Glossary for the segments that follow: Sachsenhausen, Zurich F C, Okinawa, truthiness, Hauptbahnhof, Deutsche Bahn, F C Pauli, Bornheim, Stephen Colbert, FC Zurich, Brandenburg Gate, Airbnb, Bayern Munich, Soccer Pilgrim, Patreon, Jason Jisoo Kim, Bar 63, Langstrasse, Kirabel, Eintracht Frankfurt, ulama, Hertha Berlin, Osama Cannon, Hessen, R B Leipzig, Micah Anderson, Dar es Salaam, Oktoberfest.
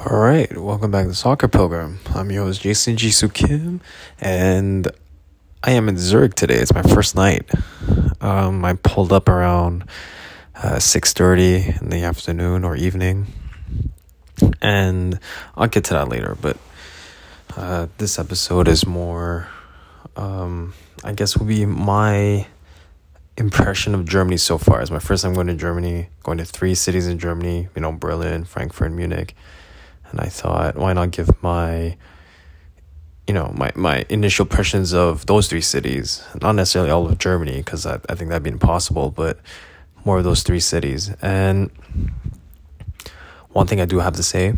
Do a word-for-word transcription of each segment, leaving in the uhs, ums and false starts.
All right, welcome back to Soccer Pilgrim. I'm your host, Jason Jisoo Kim, and I am in Zurich today. It's my first night. Um, I pulled up around uh, six thirty in the afternoon or evening, and I'll get to that later, but uh, this episode is more, um, I guess, will be my impression of Germany so far. It's my first time going to Germany, going to three cities in Germany, you know, Berlin, Frankfurt, Munich. And I thought, why not give my, you know, my, my initial impressions of those three cities, not necessarily all of Germany, because I, I think that'd be impossible, but more of those three cities. And one thing I do have to say,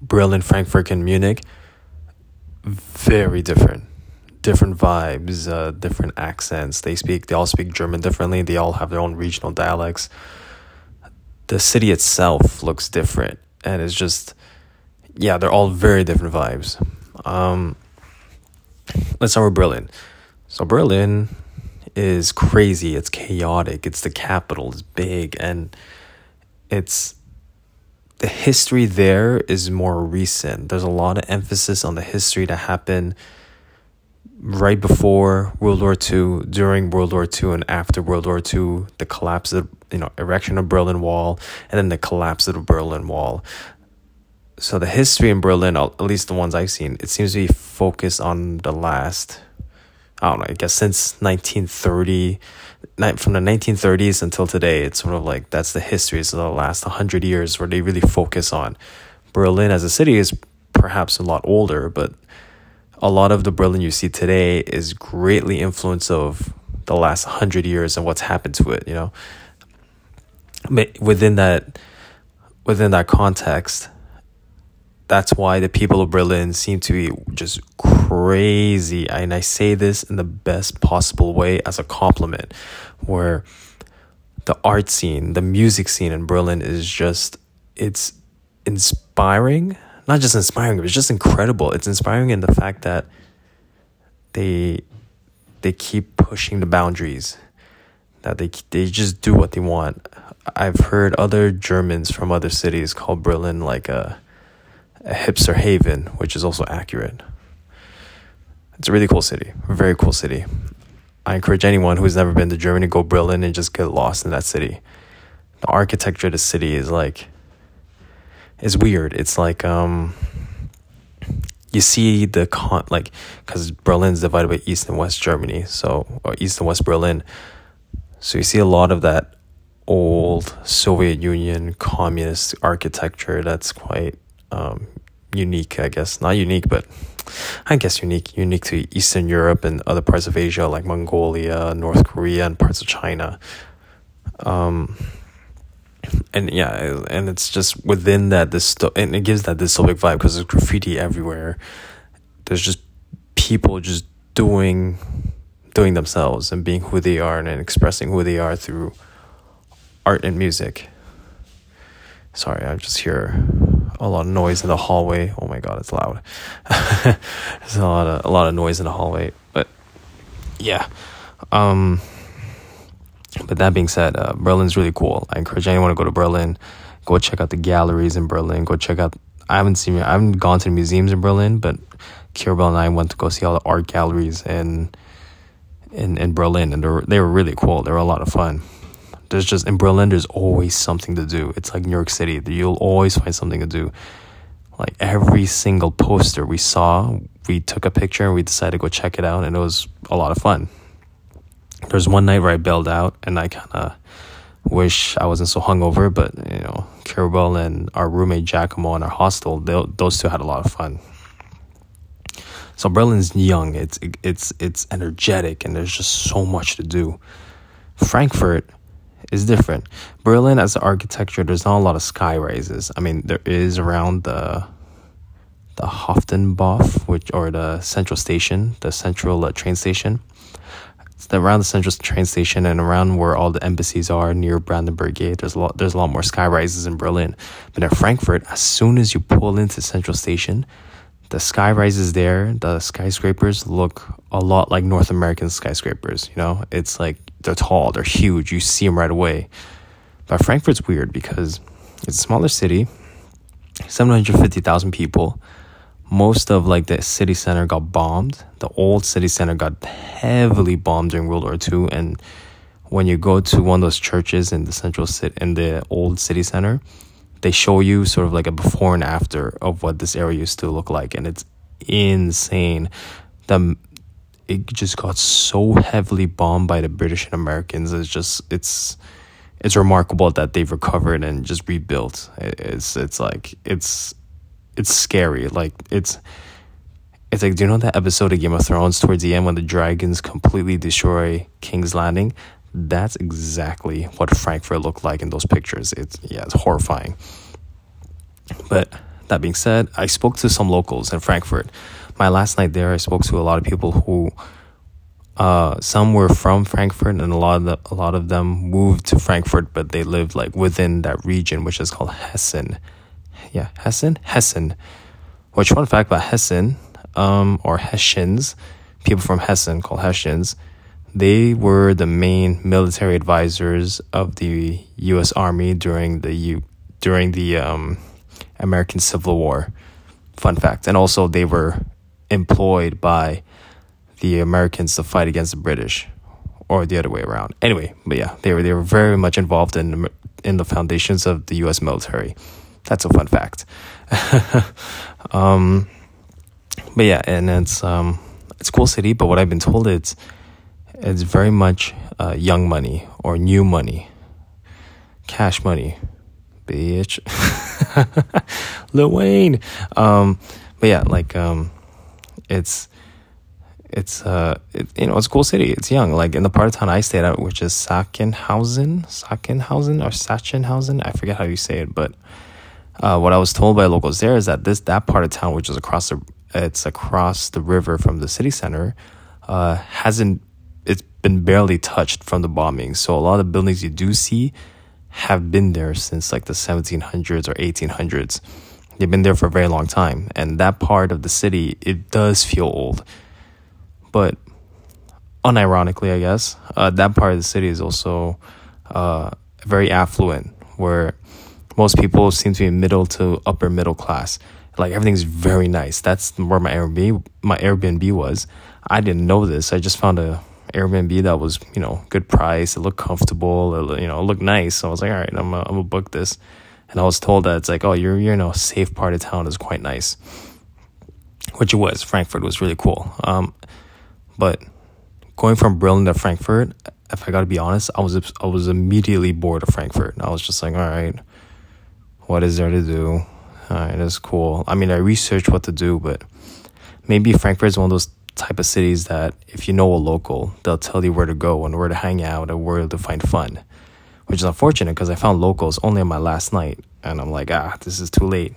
Berlin, Frankfurt, and Munich, very different, different vibes, uh, different accents. They speak, they all speak German differently. They all have their own regional dialects. The city itself looks different. And it's just, yeah, they're all very different vibes. Um, let's start with Berlin. So Berlin is crazy. It's chaotic. It's the capital. It's big. And it's, the history there is more recent. There's a lot of emphasis on the history that happened right before World War Two, during World War Two, and after World War Two, the collapse of, you know, erection of Berlin Wall, and then the collapse of the Berlin Wall. So the history in Berlin, at least the ones I've seen, it seems to be focused on the last, I don't know, I guess since nineteen thirty, from the nineteen thirties until today, it's sort of like that's the history. So the last one hundred years where they really focus on. Berlin as a city is perhaps a lot older, but a lot of the Berlin you see today is greatly influenced of the last hundred years and what's happened to it, you know. But within that, within that context, that's why the people of Berlin seem to be just crazy. And I say this in the best possible way as a compliment, where the art scene, the music scene in Berlin is just, it's inspiring. Not just inspiring, but it's just incredible. It's inspiring in the fact that they they keep pushing the boundaries, that they they just do what they want. I've heard other Germans from other cities call Berlin like a, a hipster haven, which is also accurate. It's a really cool city, a very cool city. I encourage anyone who's never been to Germany to go to Berlin and just get lost in that city. The architecture of the city is like, it's weird. It's like um, you see the con like because Berlin's divided by East and West Germany, so or East and West Berlin. So you see a lot of that old Soviet Union communist architecture that's quite um, unique, I guess. Not unique, but I guess unique, unique to Eastern Europe and other parts of Asia like Mongolia, North Korea, and parts of China. Um. And yeah, and it's just within that, this sto- and it gives that dystopic vibe because there's graffiti everywhere. There's just people just doing doing themselves and being who they are and, and expressing who they are through art and music. Sorry, I just hear a lot of noise in the hallway. Oh my god, it's loud. There's a lot of a lot of noise in the hallway. But yeah. Um But that being said, uh, Berlin's really cool. I encourage anyone to go to Berlin, go check out the galleries in Berlin, go check out, I haven't seen, I haven't gone to the museums in Berlin, but Kirabel and I went to go see all the art galleries in in, in Berlin, and they were, they were really cool. They were a lot of fun. There's just, in Berlin, there's always something to do. It's like New York City. You'll always find something to do. Like every single poster we saw, we took a picture and we decided to go check it out, and it was a lot of fun. There's one night where I bailed out, and I kind of wish I wasn't so hungover, but, you know, Kirabel and our roommate Giacomo in our hostel, they, those two had a lot of fun. So Berlin's young, it's it's it's energetic, and there's just so much to do. Frankfurt is different. Berlin, as an architecture, there's not a lot of sky rises. I mean, there is around the the Hauptbahnhof, which or the central station, the central uh, train station. It's around the central train station and around where all the embassies are near Brandenburg Gate. There's a lot. There's a lot more sky rises in Berlin, but in Frankfurt, as soon as you pull into Central Station, the sky rises there. The skyscrapers look a lot like North American skyscrapers. You know, it's like they're tall, they're huge. You see them right away. But Frankfurt's weird because it's a smaller city. seven hundred fifty thousand people. Most of like the city center got bombed. The old city center got heavily bombed during World War Two. And when you go to one of those churches in the central city, in the old city center, they show you sort of like a before and after of what this area used to look like, and it's insane. The it just got so heavily bombed by the British and Americans. It's just it's it's remarkable that they've recovered and just rebuilt. It's it's like it's it's scary. Like it's it's like, do you know that episode of Game of Thrones towards the end when the dragons completely destroy King's Landing? That's exactly what Frankfurt looked like in those pictures. It's yeah, it's horrifying. But that being said, I spoke to some locals in Frankfurt. My last night there, I spoke to a lot of people who, uh, some were from Frankfurt, and a lot of the, a lot of them moved to Frankfurt, but they lived like within that region, which is called Hessen. Yeah, Hessen, Hessen. Which, fun fact about Hessen, um, or Hessians, people from Hessen called Hessians. They were the main military advisors of the U S Army during the U- during the um, American Civil War. Fun fact. And also they were employed by the Americans to fight against the British, or the other way around. Anyway, but yeah, they were they were very much involved in in the foundations of the U S military. That's a fun fact. um, but yeah, and it's um it's a cool city. But what I've been told it's It's very much uh, young money or new money, cash money, bitch. Lil Wayne. Um, but yeah, like um, it's it's uh, it, you know, it's a cool city. It's young. Like in the part of town I stayed at, which is Sachsenhausen, Sachsenhausen or Sachsenhausen. I forget how you say it, but uh, what I was told by locals there is that this that part of town, which is across the it's across the river from the city center, uh, hasn't. It's been barely touched from the bombing. So a lot of the buildings you do see have been there since like the seventeen hundreds or eighteen hundreds. They've been there for a very long time. And that part of the city, it does feel old. But unironically, I guess, uh, that part of the city is also uh, very affluent, where most people seem to be middle to upper middle class. Like everything's very nice. That's where my Airbnb, my Airbnb was. I didn't know this. I just found a Airbnb that was, you know, good price. It looked comfortable. It, you know, it looked nice. So I was like, all right, I'm uh, I'm gonna book this. And I was told that it's like, oh, you're you're in a safe part of town is quite nice, which it was. Frankfurt was really cool. Um, but going from Berlin to Frankfurt, if I gotta be honest, I was I was immediately bored of Frankfurt. I was just like, all right, what is there to do? All right, that's cool. I mean, I researched what to do, but maybe Frankfurt is one of those type of cities that if you know a local, they'll tell you where to go and where to hang out and where to find fun, which is unfortunate because I found locals only on my last night, and I'm like, ah, this is too late.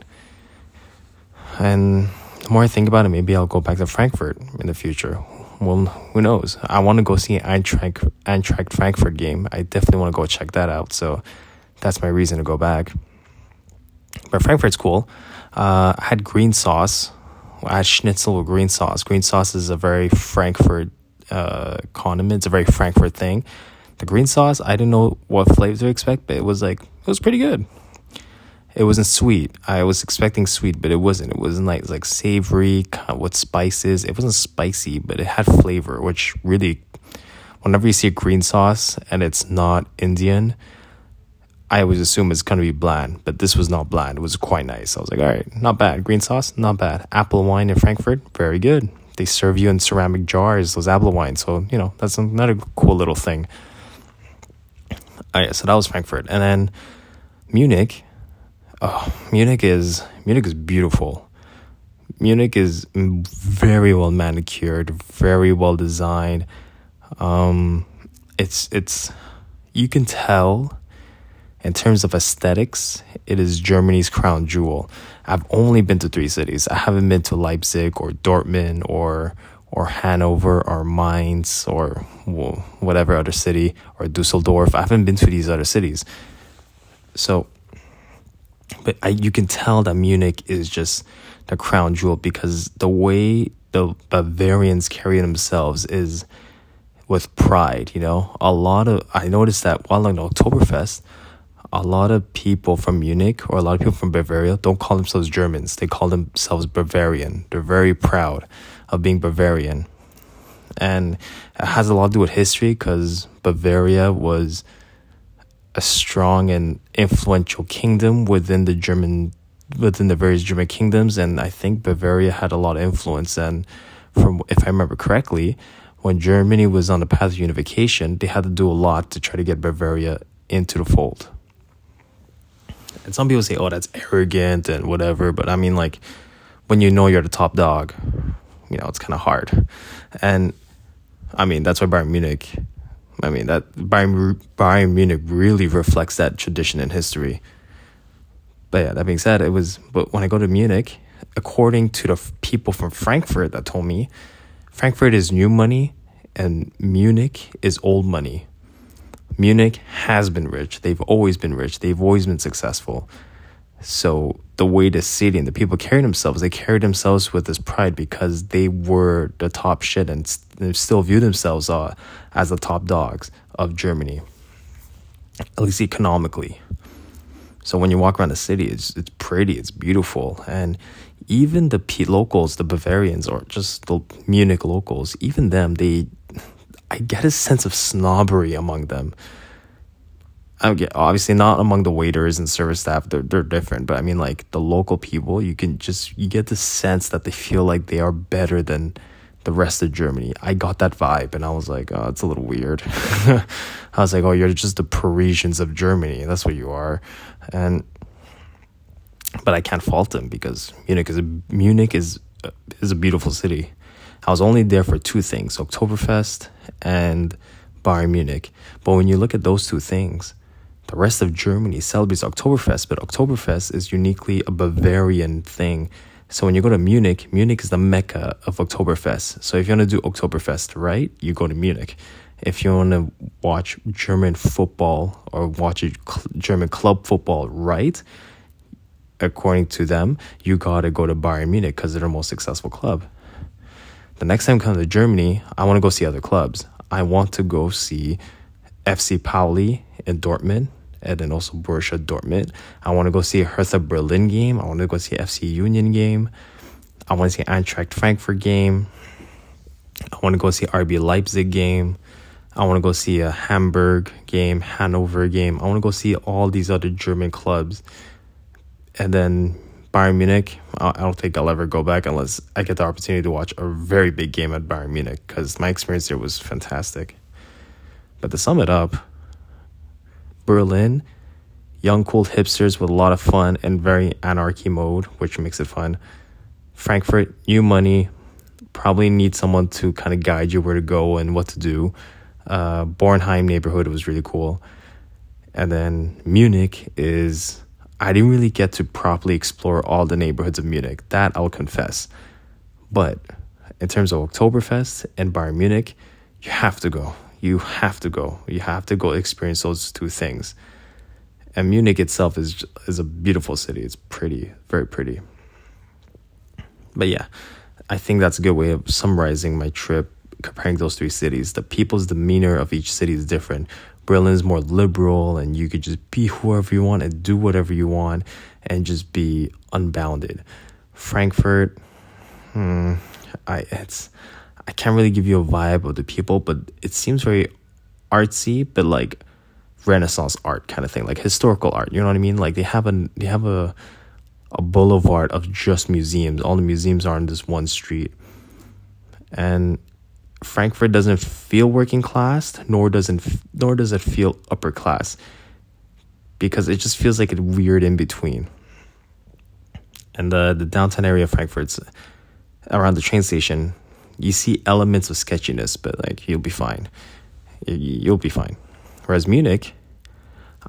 And the more I think about it, maybe I'll go back to Frankfurt in the future. Well, who knows? I want to go see an Eintracht, Eintracht Frankfurt game. I definitely want to go check that out, so that's my reason to go back. But Frankfurt's cool. Uh, I had green sauce. I had schnitzel with green sauce. Green sauce is a very Frankfurt uh, condiment. It's a very Frankfurt thing. The green sauce, I didn't know what flavor to expect, but it was like, it was pretty good. It wasn't sweet. I was expecting sweet, but it wasn't. It wasn't like, it was like savory, kind of with spices. It wasn't spicy, but it had flavor, which really, whenever you see a green sauce and it's not Indian, I always assume it's going to be bland, but this was not bland. It was quite nice. I was like, all right, not bad. Green sauce, not bad. Apple wine in Frankfurt, very good. They serve you in ceramic jars, those apple wines. So, you know, that's another cool little thing. All right, so that was Frankfurt. And then Munich. Oh, Munich is Munich is beautiful. Munich is very well manicured, very well designed. Um, it's it's you can tell. In terms of aesthetics, it is Germany's crown jewel. I've only been to three cities. I haven't been to Leipzig or Dortmund or or Hanover or Mainz or whatever other city, or Dusseldorf. I haven't been to these other cities. So, but I, you can tell that Munich is just the crown jewel, because the way the Bavarians carry themselves is with pride, you know? A lot of, I noticed that while in Oktoberfest, a lot of people from Munich or a lot of people from Bavaria don't call themselves Germans. They call themselves Bavarian. They're very proud of being Bavarian. And it has a lot to do with history because Bavaria was a strong and influential kingdom within the German, within the various German kingdoms. And I think Bavaria had a lot of influence. And from, if I remember correctly, when Germany was on the path of unification, they had to do a lot to try to get Bavaria into the fold. And some people say, oh, that's arrogant and whatever. But I mean, like, when you know you're the top dog, you know, it's kind of hard. And I mean, that's why Bayern Munich, I mean, that Bayern, Bayern Munich really reflects that tradition and history. But yeah, that being said, it was, but when I go to Munich, according to the f- people from Frankfurt that told me, Frankfurt is new money and Munich is old money. Munich has been rich. They've always been rich. They've always been successful. So the way the city and the people carry themselves, they carry themselves with this pride because they were the top shit and st- they still view themselves uh, as the top dogs of Germany, at least economically. So when you walk around the city, it's it's pretty, it's beautiful. And even the P- locals, the Bavarians, or just the Munich locals, even them, they, I get a sense of snobbery among them. I get, obviously not among the waiters and service staff, they're, they're different. But I mean, like, the local people, you can just, you get the sense that they feel like they are better than the rest of Germany. I got that vibe and I was like, oh, it's a little weird. I was like, oh, you're just the Parisians of Germany. That's what you are. And, but I can't fault them because Munich is a, Munich is, is a beautiful city. I was only there for two things, Oktoberfest and Bayern Munich. But when you look at those two things, the rest of Germany celebrates Oktoberfest, but Oktoberfest is uniquely a Bavarian thing. So when you go to Munich, Munich is the mecca of Oktoberfest. So if you want to do Oktoberfest right, you go to Munich. If you want to watch German football or watch a cl- German club football right, according to them, you got to go to Bayern Munich because they're the most successful club. The next time I come to Germany, I want to go see other clubs. I want to go see F C Pauli in Dortmund. And then also Borussia Dortmund. I want to go see a Hertha Berlin game. I want to go see an F C Union game. I want to see an Eintracht Frankfurt game. I want to go see R B Leipzig game. I want to go see a Hamburg game, Hanover game. I want to go see all these other German clubs. And then Bayern Munich, I don't think I'll ever go back unless I get the opportunity to watch a very big game at Bayern Munich because my experience there was fantastic. But to sum it up, Berlin, young, cool hipsters with a lot of fun and very anarchy mode, which makes it fun. Frankfurt, new money, probably need someone to kind of guide you where to go and what to do. Uh, Bornheim neighborhood was really cool. And then Munich is, I didn't really get to properly explore all the neighborhoods of Munich. That I'll confess. But in terms of Oktoberfest and Bayern Munich, you have to go. You have to go. You have to go experience those two things. And Munich itself is is a beautiful city. It's pretty, very pretty. But yeah, I think that's a good way of summarizing my trip, comparing those three cities. The people's demeanor of each city is different. Berlin is more liberal, and you could just be whoever you want and do whatever you want and just be unbounded. Frankfurt, hmm, I it's... I can't really give you a vibe of the people, but it seems very artsy, but like Renaissance art kind of thing, like historical art. You know what I mean? Like they have a they have a a boulevard of just museums. All the museums are on this one street. And Frankfurt doesn't feel working class, nor doesn't nor does it feel upper class, because it just feels like a weird in between. And the the downtown area of Frankfurt's around the train station. You see elements of sketchiness, but like you'll be fine. You'll be fine. Whereas Munich,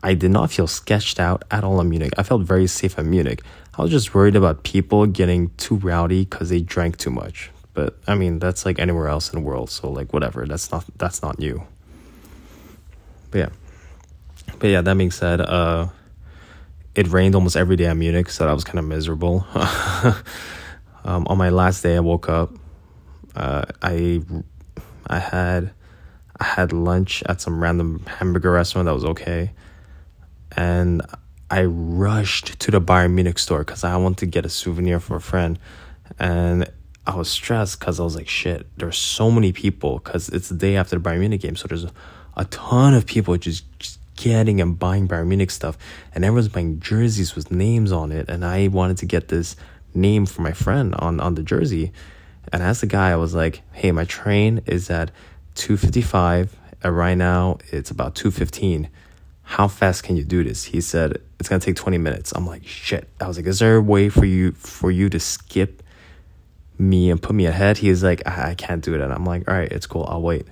I did not feel sketched out at all in Munich. I felt very safe in Munich. I was just worried about people getting too rowdy because they drank too much. But I mean, that's like anywhere else in the world. So like whatever. That's not that's not new. But yeah. But yeah, that being said, uh, it rained almost every day in Munich, so that was kind of miserable. um, on my last day, I woke up. Uh, I, I had, I had lunch at some random hamburger restaurant that was okay, and I rushed to the Bayern Munich store because I wanted to get a souvenir for a friend. And I was stressed because I was like, shit, there's so many people because it's the day after the Bayern Munich game. So there's a, a ton of people just, just getting and buying Bayern Munich stuff. And everyone's buying jerseys with names on it. And I wanted to get this name for my friend on, on the jersey. And I asked the guy, I was like, hey, my train is at two fifty-five. And right now it's about two fifteen. How fast can you do this? He said, it's going to take twenty minutes. I'm like, shit. I was like, is there a way for you for you to skip me and put me ahead? He was like, I, I can't do it. And I'm like, all right, it's cool. I'll wait.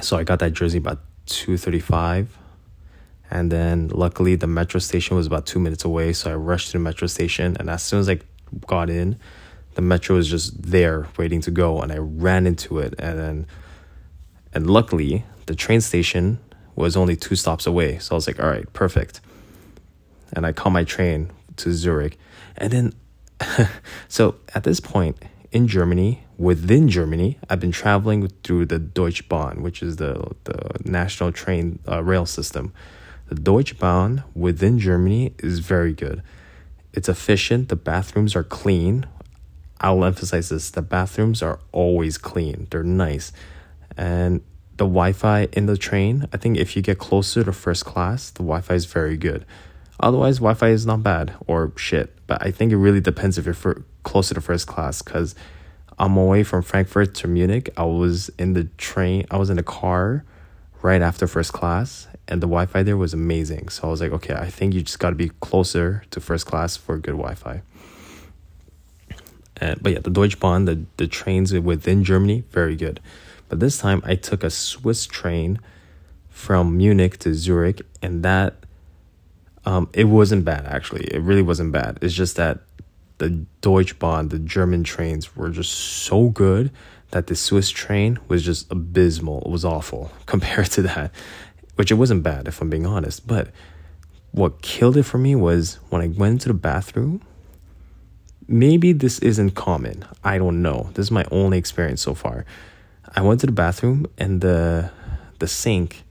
So I got that jersey about two thirty-five. And then luckily the metro station was about two minutes away. So I rushed to the metro station. And as soon as I got in, the metro was just there waiting to go. And I ran into it. And then, and luckily the train station was only two stops away. So I was like, all right, perfect. And I caught my train to Zurich. And then, so at this point in Germany, within Germany, I've been traveling through the Deutsche Bahn, which is the, the national train uh, rail system. The Deutsche Bahn within Germany is very good. It's efficient. The bathrooms are clean. I'll emphasize this. The bathrooms are always clean. They're nice. And the Wi-Fi in the train, I think if you get closer to first class, the Wi-Fi is very good. Otherwise, Wi-Fi is not bad or shit. But I think it really depends if you're for, closer to first class. Because I'm away from Frankfurt to Munich. I was in the train. I was in the car right after first class. And the Wi-Fi there was amazing. So I was like, okay, I think you just got to be closer to first class for good Wi-Fi. And, but yeah, the Deutsche Bahn, the, the trains within Germany, very good. But this time I took a Swiss train from Munich to Zurich, and that um, it wasn't bad, actually. It really wasn't bad. It's just that the Deutsche Bahn, the German trains, were just so good that the Swiss train was just abysmal. It was awful compared to that, which it wasn't bad, if I'm being honest. But what killed it for me was when I went into the bathroom. Maybe this isn't common. I don't know. This is my only experience so far. I went to the bathroom and the the sink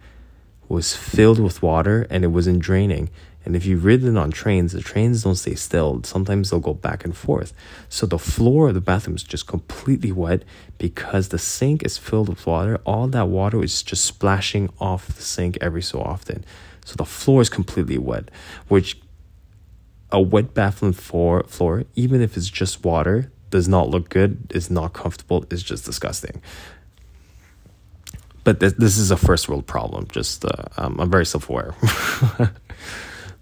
was filled with water and it wasn't draining. And if you've ridden on trains, the trains don't stay still. Sometimes they'll go back and forth. So the floor of the bathroom is just completely wet because the sink is filled with water. All that water is just splashing off the sink every so often. So the floor is completely wet, which a wet bathroom floor, floor even if it's just water, does not look good. It's not comfortable. It's just disgusting. But th- this is a first world problem. Just uh, um, I'm very self-aware.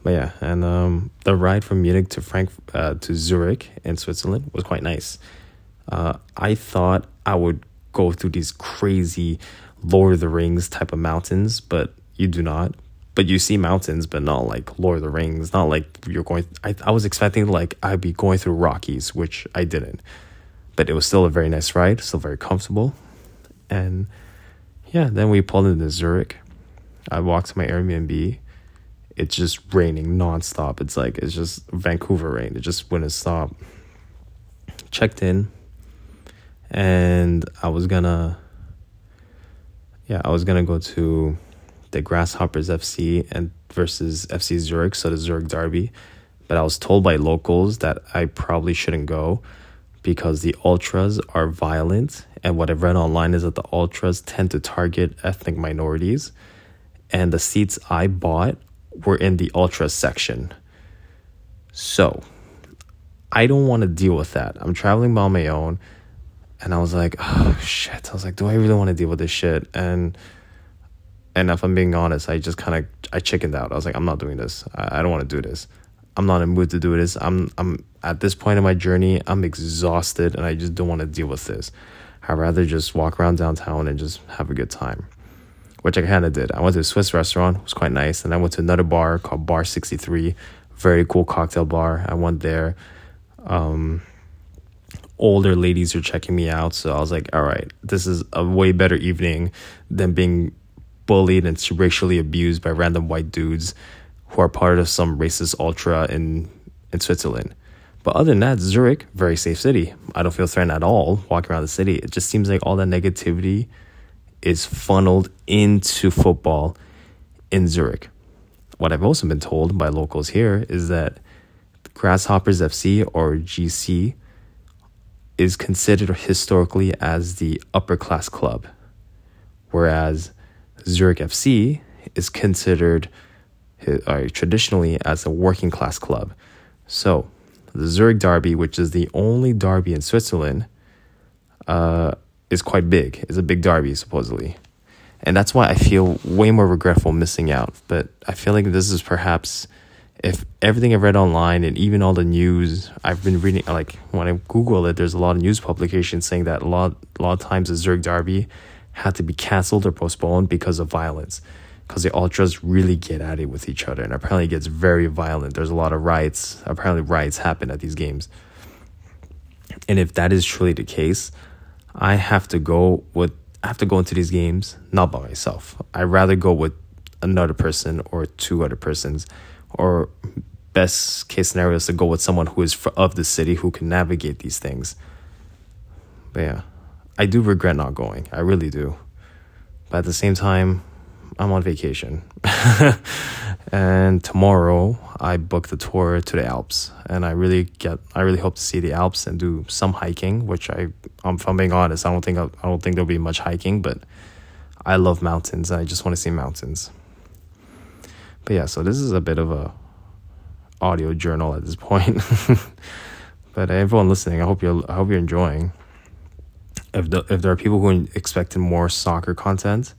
But yeah, and um, the ride from Munich to Frank uh, to Zurich in Switzerland was quite nice. Uh, I thought I would go through these crazy Lord of the Rings type of mountains, but you do not. But you see mountains, but not like Lord of the Rings. Not like you're going... I, I was expecting like I'd be going through Rockies, which I didn't. But it was still a very nice ride. Still very comfortable. And yeah, then we pulled into Zurich. I walked to my Airbnb. It's just raining nonstop. It's like, it's just Vancouver rain. It just wouldn't stop. Checked in. And I was gonna... Yeah, I was gonna go to... the Grasshoppers F C and versus F C Zurich, so the Zurich derby. But I was told by locals that I probably shouldn't go because the ultras are violent, and what I've read online is that the ultras tend to target ethnic minorities, and the seats I bought were in the ultras section. So I don't want to deal with that. I'm traveling by my own, and I was like, oh shit, I was like, do I really want to deal with this shit? And And if I'm being honest, I just kind of, I chickened out. I was like, I'm not doing this. I, I don't want to do this. I'm not in the mood to do this. I'm I'm at this point in my journey, I'm exhausted and I just don't want to deal with this. I'd rather just walk around downtown and just have a good time, which I kind of did. I went to a Swiss restaurant. It was quite nice. And I went to another bar called Bar sixty-three. Very cool cocktail bar. I went there. Um, older ladies were checking me out. So I was like, all right, this is a way better evening than being bullied and racially abused by random white dudes who are part of some racist ultra in in Switzerland. But other than that, Zurich, very safe city. I don't feel threatened at all walking around the city. It just seems like all that negativity is funneled into football in Zurich. what I've also been told by locals here is that Grasshoppers F C, or G C, is considered historically as the upper class club, whereas Zurich F C is considered uh, traditionally as a working class club. So the Zurich derby, which is the only derby in Switzerland, uh, is quite big. It's a big derby, supposedly. And that's why I feel way more regretful missing out. But I feel like this is perhaps, if everything I've read online and even all the news I've been reading, like when I Google it, there's a lot of news publications saying that a lot, a lot of times the Zurich derby had to be canceled or postponed because of violence, because the ultras really get at it with each other. And apparently it gets very violent. There's a lot of riots. Apparently riots happen at these games. And if that is truly the case, I have to go with I have to go into these games not by myself. I'd rather go with another person or two other persons, or best case scenario is to go with someone who is of the city who can navigate these things. But yeah, I do regret not going. I really do. But at the same time, I'm on vacation. And tomorrow I booked a tour to the Alps, and I really get I really hope to see the Alps and do some hiking, which I I'm if I'm being honest, I don't think I'll, I don't think there'll be much hiking, but I love mountains and I just want to see mountains. But yeah, so this is a bit of a audio journal at this point. But everyone listening, I hope you I hope you're enjoying. If the, if there are people who expected more soccer content,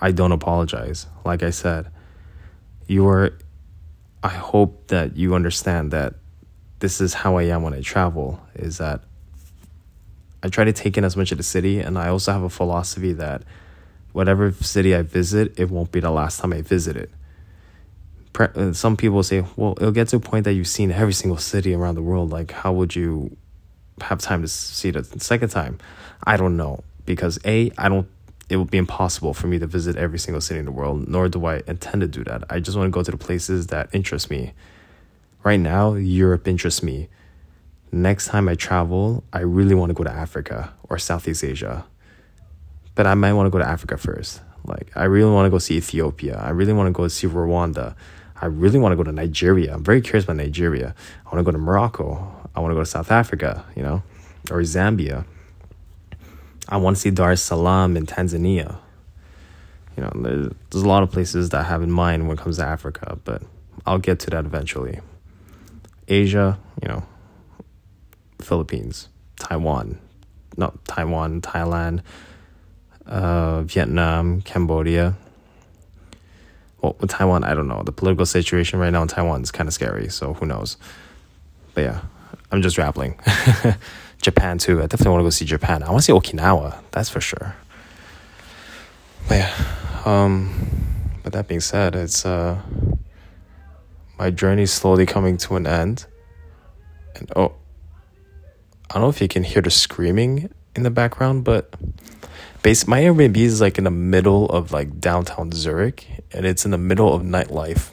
I don't apologize. Like I said, you are, I hope that you understand that this is how I am when I travel, is that I try to take in as much of the city, and I also have a philosophy that whatever city I visit, it won't be the last time I visit it. Pre- some people say, well, it'll get to a point that you've seen every single city around the world. Like, how would you have time to see it the second time? I don't know, because A, I don't it would be impossible for me to visit every single city in the world, nor do I intend to do that. I just want to go to the places that interest me. Right now, Europe interests me. Next time I travel, I really want to go to Africa or Southeast Asia. But I might want to go to Africa first. Like, I really want to go see Ethiopia. I really want to go see Rwanda. I really want to go to Nigeria. I'm very curious about Nigeria. I want to go to Morocco. I want to go to South Africa, you know, or Zambia. I want to see Dar es Salaam in Tanzania. You know, there's, there's a lot of places that I have in mind when it comes to Africa, but I'll get to that eventually. Asia, you know, Philippines, Taiwan, not Taiwan, Thailand, uh, Vietnam, Cambodia. Well, with Taiwan, I don't know. The political situation right now in Taiwan is kind of scary, so who knows? But yeah, I'm just rambling. Japan too. I definitely want to go see Japan. I want to see Okinawa, that's for sure. But yeah, um, but that being said, it's uh, my journey's slowly coming to an end. And oh, I don't know if you can hear the screaming in the background, but basically my Airbnb is like in the middle of like downtown Zurich, and it's in the middle of nightlife.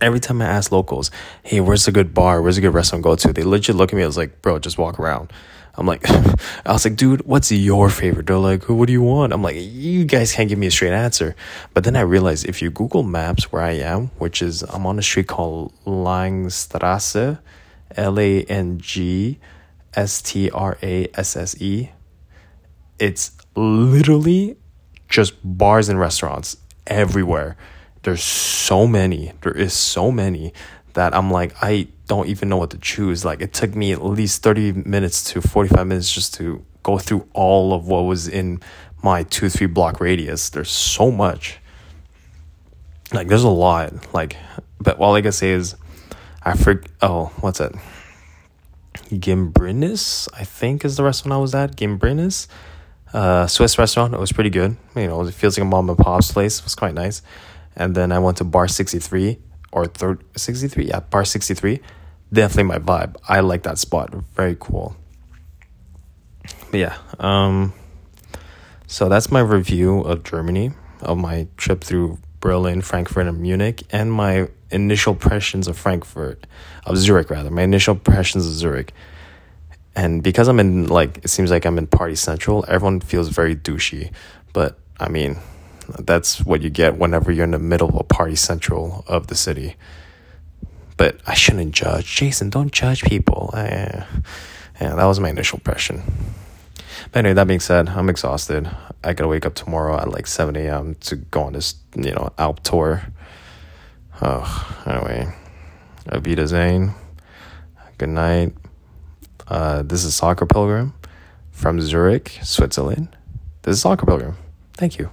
Every time I ask locals, hey, where's a good bar? Where's a good restaurant to go to? They legit look at me. I was like, bro, just walk around. I'm like, I was like, dude, what's your favorite? They're like, what do you want? I'm like, you guys can't give me a straight answer. But then I realized if you Google Maps where I am, which is I'm on a street called Langstrasse, L A N G S T R A S S E. It's literally just bars and restaurants everywhere. There's so many. There is so many that I'm like, I don't even know what to choose. Like, it took me at least thirty minutes to forty-five minutes just to go through all of what was in my two, three block radius. There's so much. Like, there's a lot. Like, but all I can say is, I forget. Oh, what's it? Gimbrinus, I think, is the restaurant I was at. Gimbrinus, uh, Swiss restaurant. It was pretty good. You know, it feels like a mom and pop's place. It was quite nice. And then I went to Bar sixty-three, or third, sixty-three, yeah, Bar sixty-three. Definitely my vibe. I like that spot. Very cool. But yeah, um, so that's my review of Germany, of my trip through Berlin, Frankfurt, and Munich, and my initial impressions of Frankfurt, of Zurich, rather, my initial impressions of Zurich. And because I'm in, like, it seems like I'm in Party Central, everyone feels very douchey. But, I mean, That's what you get whenever you're in the middle of a party central of the city. But I shouldn't judge. Jason, don't judge people. I, yeah, that was my initial impression. But anyway, that being said, I'm exhausted. I gotta wake up tomorrow at like seven a.m. to go on this, you know, Alp tour. Oh, anyway. Auf Wiedersehen. Good night. Uh, this is Soccer Pilgrim from Zurich, Switzerland. This is Soccer Pilgrim. Thank you.